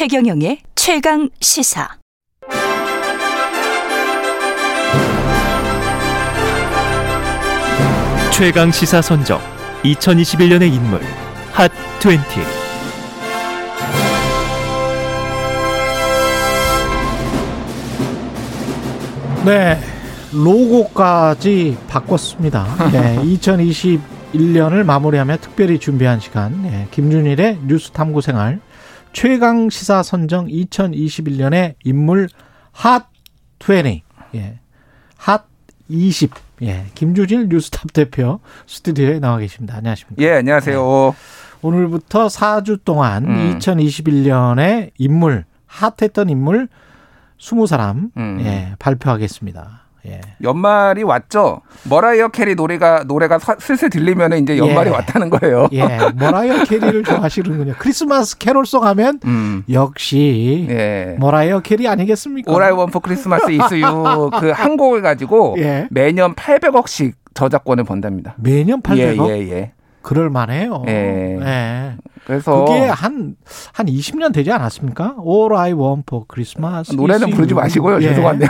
최경영의 최강시사. 최강시사 선정 2021년의 인물 핫20. 네, 로고까지 바꿨습니다. 네, 2021년을 마무리하며 특별히 준비한 시간, 네, 김준일의 뉴스탐구생활 최강시사 선정 2021년의 인물 핫20, 예, 핫20, 예, 김준일 뉴스탑 대표 스튜디오에 나와 계십니다. 안녕하십니까? 예, 안녕하세요. 네. 오늘부터 4주 동안 2021년의 인물, 핫했던 인물 20사람 예, 발표하겠습니다. 예. 연말이 왔죠. 머라이어 캐리 노래가 슬슬 들리면 이제 연말이, 예, 왔다는 거예요. 예, 머라이어 캐리를 좋아하시는군요. 크리스마스 캐롤송 하면 역시, 예, 머라이어 캐리 아니겠습니까? All I Want for Christmas is You 그 한 곡을 가지고, 예, 매년 800억씩 저작권을 번답니다. 매년 800억? 예, 예, 예. 그럴 만해요. 예. 예. 그래서 그게 한 20년 되지 않았습니까? All I Want for Christmas. 노래는 부르지 마시고요. 예. 죄송한데요.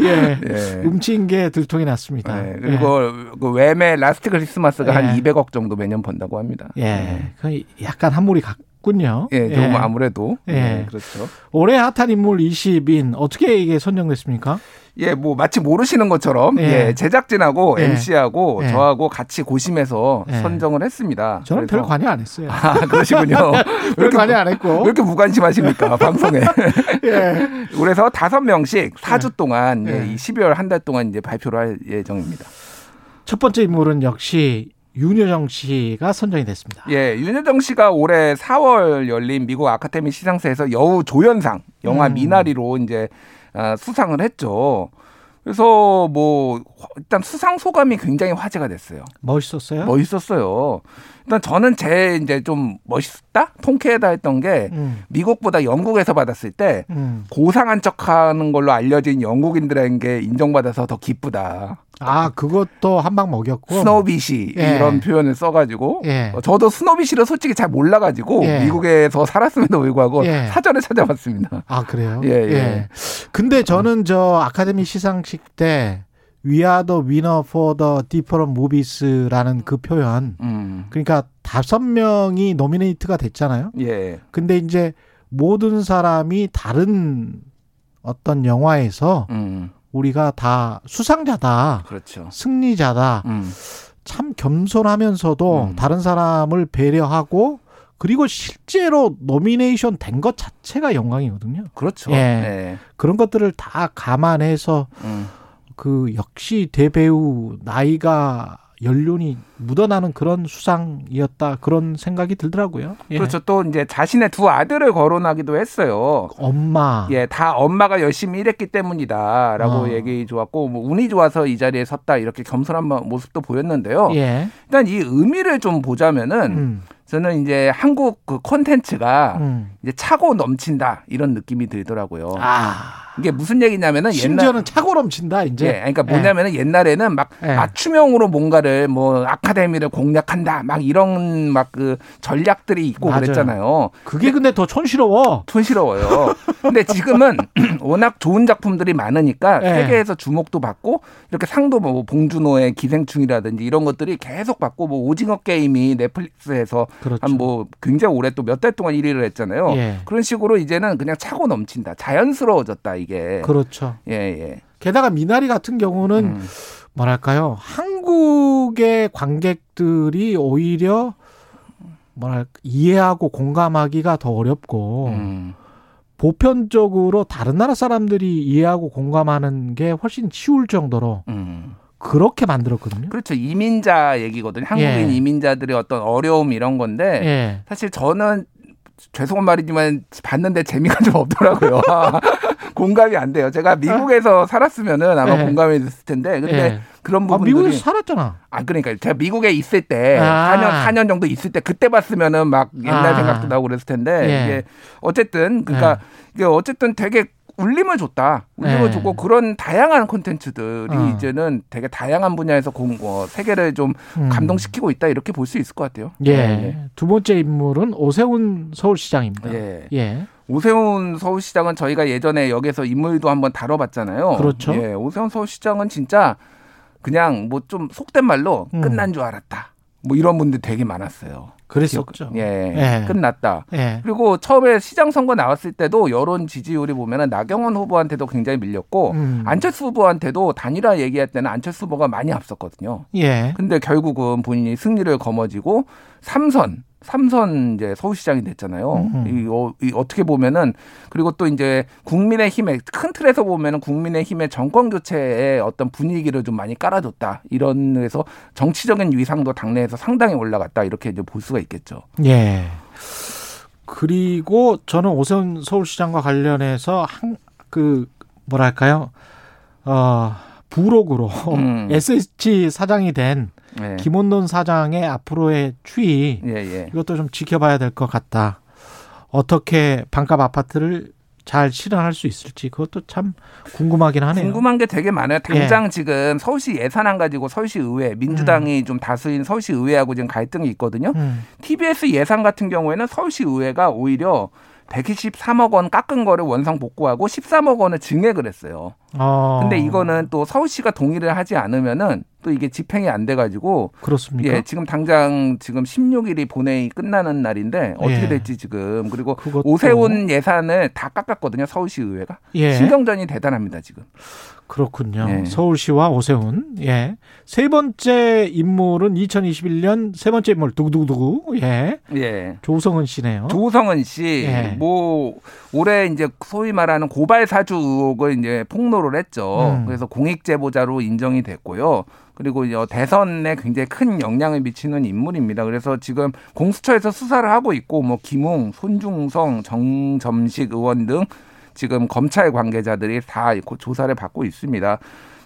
예. 예. 음치인 게 들통이 났습니다. 예. 그리고, 예, 그 외매 라스트 크리스마스가, 예, 한 200억 정도 매년 번다고 합니다. 예. 예. 그 약간 한물이 같군요. 예. 조금, 예, 아무래도. 예. 예. 그렇죠. 올해 핫한 인물 20인 어떻게 이게 선정됐습니까? 예, 뭐 마치 모르시는 것처럼, 예, 예, 제작진하고, 예, MC하고, 예, 저하고 같이 고심해서, 예, 선정을 했습니다. 저는 별 관여 안 했어요. 아, 그러시군요. 별 관여 안 했고. 왜 이렇게 무관심하십니까? 방송에. 예. 그래서 5명씩 4주, 예, 동안, 예, 예, 12월 한 달 동안 이제 발표를 할 예정입니다. 첫 번째 인물은 역시 윤여정 씨가 선정이 됐습니다. 예, 윤여정 씨가 올해 4월 열린 미국 아카데미 시상식에서 여우 조연상 영화 미나리로 이제 수상을 했죠. 그래서 뭐 일단 수상 소감이 굉장히 화제가 됐어요. 멋있었어요? 멋있었어요. 일단 저는 제 이제 좀 멋있다, 통쾌하다 했던 게 미국보다 영국에서 받았을 때 고상한 척하는 걸로 알려진 영국인들에게 인정받아서 더 기쁘다. 아, 그것도 한 방 먹였고. 스노비시, 예, 이런 표현을 써가지고, 예, 저도 스노비시를 솔직히 잘 몰라가지고, 예, 미국에서 살았음에도 불구하고, 예, 사전에 찾아봤습니다. 아, 그래요? 예, 예, 예. 근데 저는 저 아카데미 시상식 때 We are the winner for the different movies라는 그 표현, 그러니까 5명이 노미네이트가 됐잖아요. 예. 근데 이제 모든 사람이 다른 어떤 영화에서 우리가 다 수상자다, 그렇죠, 승리자다, 참 겸손하면서도 다른 사람을 배려하고, 그리고 실제로 노미네이션 된 것 자체가 영광이거든요. 그렇죠. 예. 네. 그런 것들을 다 감안해서 그 역시 대배우 나이가 연륜이 묻어나는 그런 수상이었다, 그런 생각이 들더라고요. 예. 그렇죠. 또 이제 자신의 2 아들을 거론하기도 했어요. 엄마. 예, 다 엄마가 열심히 일했기 때문이다라고 얘기 좋았고, 뭐 운이 좋아서 이 자리에 섰다, 이렇게 겸손한 모습도 보였는데요. 예. 일단 이 의미를 좀 보자면은 저는 이제 한국 그 콘텐츠가 이제 차고 넘친다, 이런 느낌이 들더라고요. 아. 이게 무슨 얘기냐면은 심지어는 차고 넘친다 이제. 예, 그러니까 뭐냐면은, 예, 옛날에는 막, 예, 맞춤형으로 뭔가를 뭐 아카데미를 공략한다 막 이런 막 그 전략들이 있고, 맞아요, 그랬잖아요. 그게 근데 더 촌스러워요. 근데 지금은 워낙 좋은 작품들이 많으니까, 예, 세계에서 주목도 받고 이렇게 상도 뭐 봉준호의 기생충이라든지 이런 것들이 계속 받고, 뭐 오징어 게임이 넷플릭스에서, 그렇죠, 한 뭐 굉장히 오래 또 몇 달 동안 1위를 했잖아요. 예. 그런 식으로 이제는 그냥 차고 넘친다, 자연스러워졌다 이게. 그렇죠. 예, 예. 게다가 미나리 같은 경우는 뭐랄까요, 한국의 관객들이 오히려 뭐랄까 이해하고 공감하기가 더 어렵고 보편적으로 다른 나라 사람들이 이해하고 공감하는 게 훨씬 쉬울 정도로 그렇게 만들었거든요. 그렇죠. 이민자 얘기거든요. 한국인, 예, 이민자들의 어떤 어려움 이런 건데, 예, 사실 저는 죄송한 말이지만 봤는데 재미가 좀 없더라고요. 공감이 안 돼요. 제가 미국에서 살았으면은 아마, 예, 공감이 됐을 텐데, 근데, 예, 그런 부분들이. 아, 미국에서 살았잖아. 아, 그러니까 제가 미국에 있을 때 4년 정도 있을 때 그때 봤으면은 막 옛날 생각도 나고 그랬을 텐데, 예, 이게 어쨌든, 그러니까, 예, 이게 어쨌든 되게 울림을 줬다. 울림을 네. 주고 그런 다양한 콘텐츠들이 이제는 되게 다양한 분야에서 세계를 좀 감동시키고 있다. 이렇게 볼 수 있을 것 같아요. 예. 네. 두 번째 인물은 오세훈 서울시장입니다. 예. 예. 오세훈 서울시장은 저희가 예전에 여기서 인물도 한번 다뤄봤잖아요. 그렇죠. 예. 오세훈 서울시장은 진짜 그냥 뭐 좀 속된 말로 끝난 줄 알았다. 뭐 이런 분들 되게 많았어요. 그랬었죠. 예, 예. 끝났다. 예. 그리고 처음에 시장 선거 나왔을 때도 여론 지지율이 보면은 나경원 후보한테도 굉장히 밀렸고 안철수 후보한테도 단일화 얘기할 때는 안철수 후보가 많이 앞섰거든요. 예. 근데 결국은 본인이 승리를 거머쥐고 3선 이제 서울시장이 됐잖아요. 어떻게 보면은 그리고 또 이제 국민의힘의 큰 틀에서 보면은 국민의힘의 정권 교체의 어떤 분위기를 좀 많이 깔아줬다. 이런 데서 정치적인 위상도 당내에서 상당히 올라갔다. 이렇게 이제 볼 수가 있겠죠. 예. 그리고 저는 오세훈 서울시장과 관련해서 부록으로 SH 사장이 된 네. 김원돈 사장의 앞으로의 추이 이것도 좀 지켜봐야 될 것 같다. 어떻게 반값 아파트를 잘 실현할 수 있을지 그것도 참 궁금하긴 하네요. 궁금한 게 되게 많아요. 당장 지금 서울시 예산안 가지고 서울시의회 민주당이 좀 다수인 서울시의회하고 지금 갈등이 있거든요. TBS 예산 같은 경우에는 서울시의회가 오히려 123억 원 깎은 거를 원상 복구하고 13억 원을 증액을 했어요. 근데 이거는 또 서울시가 동의를 하지 않으면은 또 이게 집행이 안 돼가지고. 그렇습니까? 예, 지금 당장 지금 16일이 본회의 끝나는 날인데 어떻게 될지 지금. 그리고 그것도... 오세훈 예산을 다 깎았거든요. 서울시의회가. 예. 신경전이 대단합니다. 지금. 그렇군요. 예. 서울시와 오세훈. 예. 세 번째 인물은 2021년 세 번째 인물 두구두구두구. 예. 예. 조성은 씨네요. 조성은 씨. 예. 뭐 올해 이제 소위 말하는 고발 사주 의혹을 이제 폭로를 했죠. 그래서 공익 제보자로 인정이 됐고요. 그리고 대선에 굉장히 큰 영향을 미치는 인물입니다. 그래서 지금 공수처에서 수사를 하고 있고 뭐 김웅, 손중성, 정점식 의원 등 지금 검찰 관계자들이 다 조사를 받고 있습니다.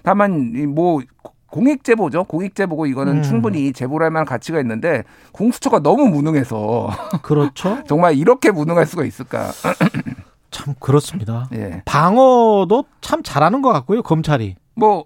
다만 뭐 공익제보죠. 공익제보고 이거는 충분히 제보를 할 만한 가치가 있는데 공수처가 너무 무능해서 그렇죠. 정말 이렇게 무능할 수가 있을까? 참 그렇습니다. 예. 방어도 참 잘하는 것 같고요. 검찰이. 뭐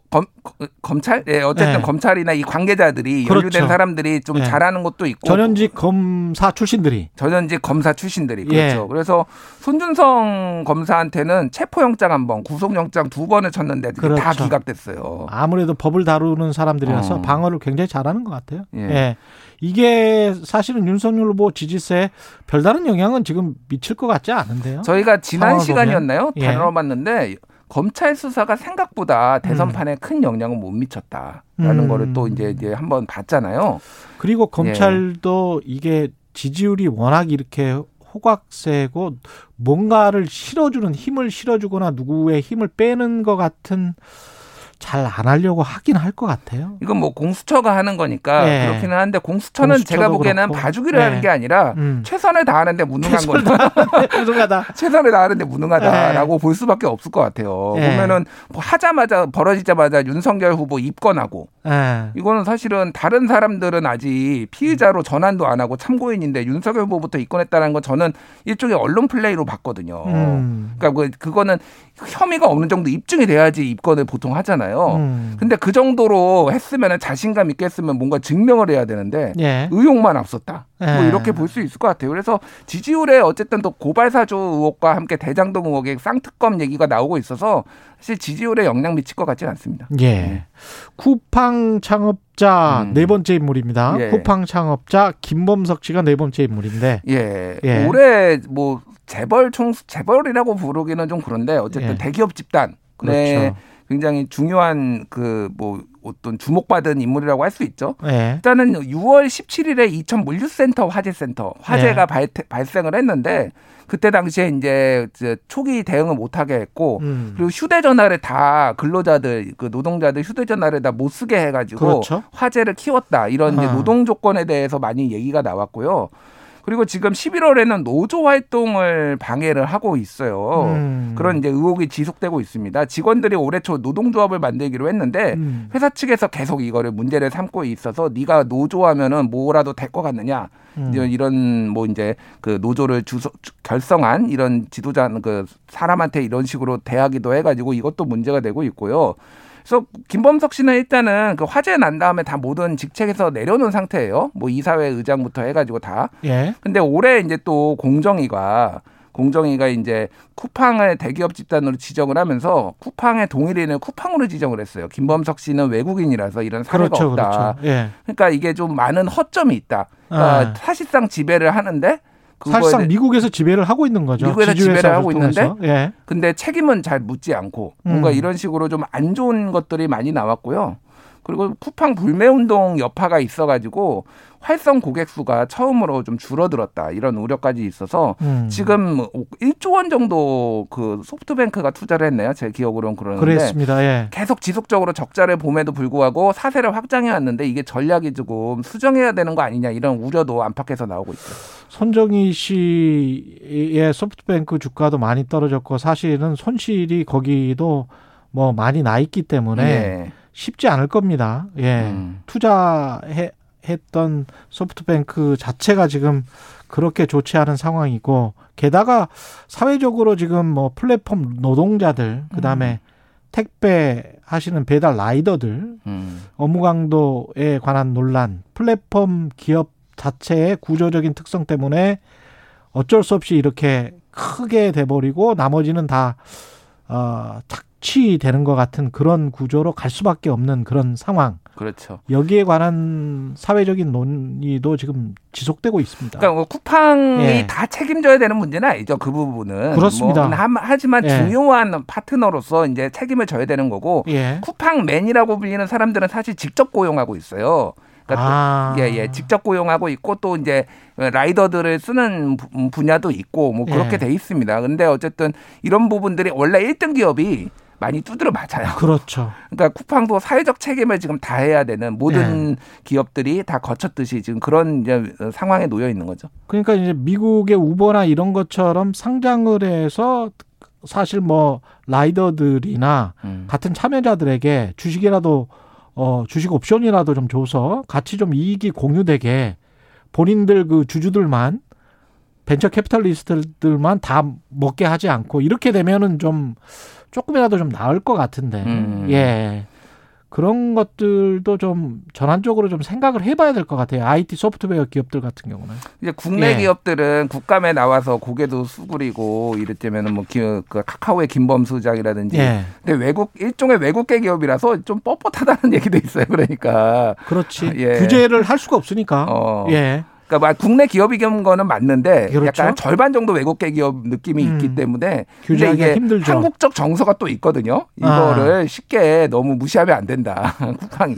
검찰? 예, 어쨌든 예. 검찰이나 이 관계자들이 연루된 그렇죠. 사람들이 좀 예. 잘하는 것도 있고 전현직 검사 출신들이 그렇죠. 예. 그래서 손준성 검사한테는 체포영장 한 번, 구속영장 두 번을 쳤는데 그렇죠. 다 기각됐어요. 아무래도 법을 다루는 사람들이라서 방어를 굉장히 잘하는 것 같아요. 예. 예. 이게 사실은 윤석열 후보 지지세에 별다른 영향은 지금 미칠 것 같지 않은데요. 저희가 지난 시간이었나요? 예. 다뤄봤는데 검찰 수사가 생각보다 대선판에 큰 영향을 못 미쳤다라는 거를 또 이제 한번 봤잖아요. 그리고 검찰도 이게 지지율이 워낙 이렇게 호각세고 뭔가를 실어주는 힘을 실어주거나 누구의 힘을 빼는 것 같은 잘 안 하려고 하긴 할 것 같아요. 이건 뭐 공수처가 하는 거니까 그렇기는 한데 공수처는 제가 보기에는 봐주기를 하는 게 아니라 최선을 다하는데 무능한 거다. 최선을 다하는데 무능하다라고 볼 수밖에 없을 것 같아요. 보면은 뭐 벌어지자마자 윤석열 후보 입건하고 이거는 사실은 다른 사람들은 아직 피의자로 전환도 안 하고 참고인인데 윤석열 후보부터 입건했다는 건 저는 일종의 언론 플레이로 봤거든요. 그러니까 그거는 혐의가 어느 정도 입증이 돼야지 입건을 보통 하잖아요. 근데 그 정도로 했으면 자신감 있게 했으면 뭔가 증명을 해야 되는데 의혹만 앞섰다. 뭐 이렇게 볼 수 있을 것 같아요. 그래서 지지율에 어쨌든 또 고발사주 의혹과 함께 대장동 의혹의 쌍특검 얘기가 나오고 있어서 사실 지지율에 영향 미칠 것 같지는 않습니다. 예. 쿠팡 창업자 네 번째 인물입니다. 예. 쿠팡 창업자 김범석 씨가 네 번째 인물인데. 예. 올해 뭐 재벌이라고 부르기는 좀 그런데 어쨌든 대기업 집단. 그렇죠. 굉장히 중요한 어떤 주목받은 인물이라고 할 수 있죠. 일단은 6월 17일에 이천 물류센터 화재가 발생을 했는데 그때 당시에 이제 초기 대응을 못하게 했고 그리고 휴대전화를 다 근로자들 노동자들 휴대전화를 다 못 쓰게 해가지고 그렇죠? 화재를 키웠다 이런 이제 노동 조건에 대해서 많이 얘기가 나왔고요. 그리고 지금 11월에는 노조 활동을 방해를 하고 있어요. 그런 이제 의혹이 지속되고 있습니다. 직원들이 올해 초 노동조합을 만들기로 했는데 회사 측에서 계속 이거를 문제를 삼고 있어서 네가 노조하면은 뭐라도 될 것 같느냐. 이런 뭐 이제 그 노조를 결성한 이런 지도자 그 사람한테 이런 식으로 대하기도 해가지고 이것도 문제가 되고 있고요. 그래서 김범석 씨는 일단은 그 화재 난 다음에 다 모든 직책에서 내려놓은 상태예요. 뭐 이사회 의장부터 해가지고 다. 예. 근데 올해 이제 또 공정위가 이제 쿠팡을 대기업 집단으로 지정을 하면서 쿠팡의 동일인을 쿠팡으로 지정을 했어요. 김범석 씨는 외국인이라서 이런 사례가 없다. 그렇죠. 예. 그러니까 이게 좀 많은 허점이 있다. 그러니까 사실상 지배를 하는데. 사실상 미국에서 지배를 하고 있는 거죠. 미국에서 지배를 하고 통해서. 있는데 예. 근데 책임은 잘 묻지 않고 뭔가 이런 식으로 좀 안 좋은 것들이 많이 나왔고요. 그리고 쿠팡 불매운동 여파가 있어가지고 활성 고객 수가 처음으로 좀 줄어들었다. 이런 우려까지 있어서 지금 1조 원 정도 그 소프트뱅크가 투자를 했네요. 제 기억으로는 그러는데. 그렇습니다. 예. 계속 지속적으로 적자를 봄에도 불구하고 사세를 확장해 왔는데 이게 전략이 조금 수정해야 되는 거 아니냐. 이런 우려도 안팎에서 나오고 있어요. 손정희 씨의 소프트뱅크 주가도 많이 떨어졌고 사실은 손실이 거기도 뭐 많이 나 있기 때문에 예. 쉽지 않을 겁니다. 예. 투자했던 소프트뱅크 자체가 지금 그렇게 좋지 않은 상황이고 게다가 사회적으로 지금 뭐 플랫폼 노동자들 그다음에 택배 하시는 배달 라이더들 업무강도에 관한 논란 플랫폼 기업 자체의 구조적인 특성 때문에 어쩔 수 없이 이렇게 크게 돼버리고 나머지는 다 착취되는 것 같은 그런 구조로 갈 수밖에 없는 그런 상황. 그렇죠. 여기에 관한 사회적인 논의도 지금 지속되고 있습니다. 그러니까 뭐 쿠팡이 예. 다 책임져야 되는 문제는 아니죠. 그 부분은. 그렇습니다. 뭐, 하지만 예. 중요한 파트너로서 이제 책임을 져야 되는 거고 예. 쿠팡맨이라고 불리는 사람들은 사실 직접 고용하고 있어요. 그러니까 예, 직접 고용하고 있고 또 이제 라이더들을 쓰는 분야도 있고 뭐 그렇게 예. 돼 있습니다. 근데 어쨌든 이런 부분들이 원래 1등 기업이 많이 두드려 맞아요. 그렇죠. 그러니까 쿠팡도 사회적 책임을 지금 다 해야 되는 모든 예. 기업들이 다 거쳤듯이 지금 그런 이제 상황에 놓여 있는 거죠. 그러니까 이제 미국의 우버나 이런 것처럼 상장을 해서 사실 뭐 라이더들이나 같은 참여자들에게 주식이라도 주식 옵션이라도 좀 줘서 같이 좀 이익이 공유되게 본인들 그 주주들만 벤처 캐피탈리스트들만 다 먹게 하지 않고 이렇게 되면은 좀 조금이라도 좀 나을 것 같은데 예 그런 것들도 좀 전환적으로 좀 생각을 해봐야 될 것 같아요. IT 소프트웨어 기업들 같은 경우는 이제 국내 예. 기업들은 국감에 나와서 고개도 수그리고 이랬다면은 뭐 그 카카오의 김범수 회장이라든지 예. 근데 외국 일종의 외국계 기업이라서 좀 뻣뻣하다는 얘기도 있어요. 그러니까 그렇지 예. 규제를 할 수가 없으니까 예. 그러니까 국내 기업이긴 거는 맞는데 그렇죠? 약간 절반 정도 외국계 기업 느낌이 있기 때문에 근데 이게 힘들죠. 한국적 정서가 또 있거든요. 이거를 쉽게 너무 무시하면 안 된다. 쿠팡이.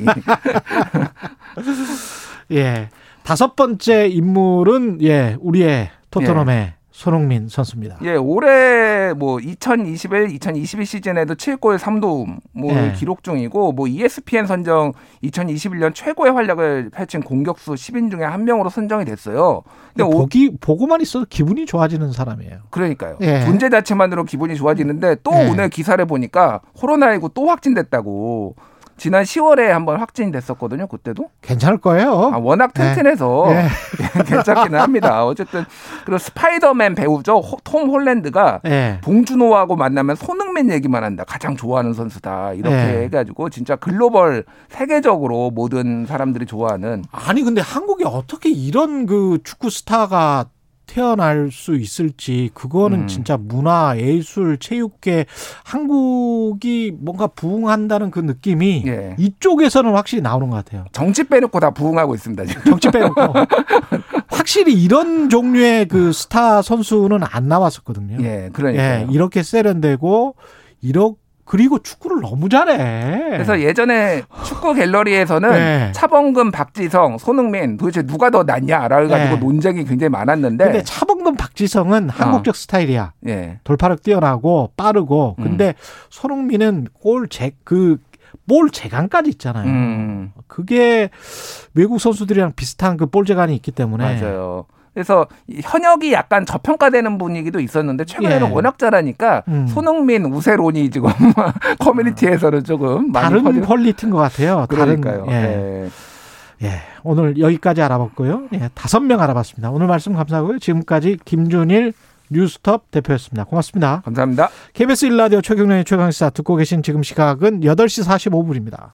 예. 5번째 인물은 예, 우리의 토트넘의 예. 손흥민 선수입니다. 예, 올해 뭐 2021, 2022 시즌에도 7골 3도움을 예. 기록 중이고 뭐 ESPN 선정 2021년 최고의 활약을 펼친 공격수 10인 중에 한 명으로 선정이 됐어요. 근데 보고만 있어도 기분이 좋아지는 사람이에요. 그러니까요. 예. 존재 자체만으로 기분이 좋아지는데 또 예. 오늘 기사를 보니까 코로나19 또 확진됐다고. 지난 10월에 한번 확진이 됐었거든요. 그때도. 괜찮을 거예요. 워낙 튼튼해서 네. 네. 괜찮기는 합니다. 어쨌든 그리고 스파이더맨 배우죠. 톰 홀랜드가 네. 봉준호하고 만나면 손흥민 얘기만 한다. 가장 좋아하는 선수다. 이렇게 네. 해가지고 진짜 글로벌 세계적으로 모든 사람들이 좋아하는. 아니 근데 한국에 어떻게 이런 그 축구 스타가 태어날 수 있을지 그거는 진짜 문화, 예술, 체육계 한국이 뭔가 부흥한다는 그 느낌이 예. 이쪽에서는 확실히 나오는 것 같아요. 정치 빼놓고 다 부흥하고 있습니다. 지금. 정치 빼놓고. 확실히 이런 종류의 그 스타 선수는 안 나왔었거든요. 예, 그러니까요. 예, 이렇게 세련되고 그리고 축구를 너무 잘해. 그래서 예전에 축구 갤러리에서는 네. 차범근, 박지성, 손흥민 도대체 누가 더 낫냐라고 가지고 네. 논쟁이 굉장히 많았는데. 근데 차범근, 박지성은 한국적 스타일이야. 네. 돌파력 뛰어나고 빠르고. 근데 손흥민은 볼 재간까지 있잖아요. 그게 외국 선수들이랑 비슷한 그 볼 재간이 있기 때문에. 맞아요. 그래서 현역이 약간 저평가되는 분위기도 있었는데 최근에는 예. 워낙 잘하니까 손흥민, 우세론이 지금 커뮤니티에서는 조금 많이 다른 퀄리티인 것 같아요. 그러니까요. 다른, 예. 예. 예. 오늘 여기까지 알아봤고요. 예. 5명 알아봤습니다. 오늘 말씀 감사하고요. 지금까지 김준일 뉴스톱 대표였습니다. 고맙습니다. 감사합니다. KBS 1라디오 최경영의 최강시사 듣고 계신 지금 시각은 8시 45분입니다.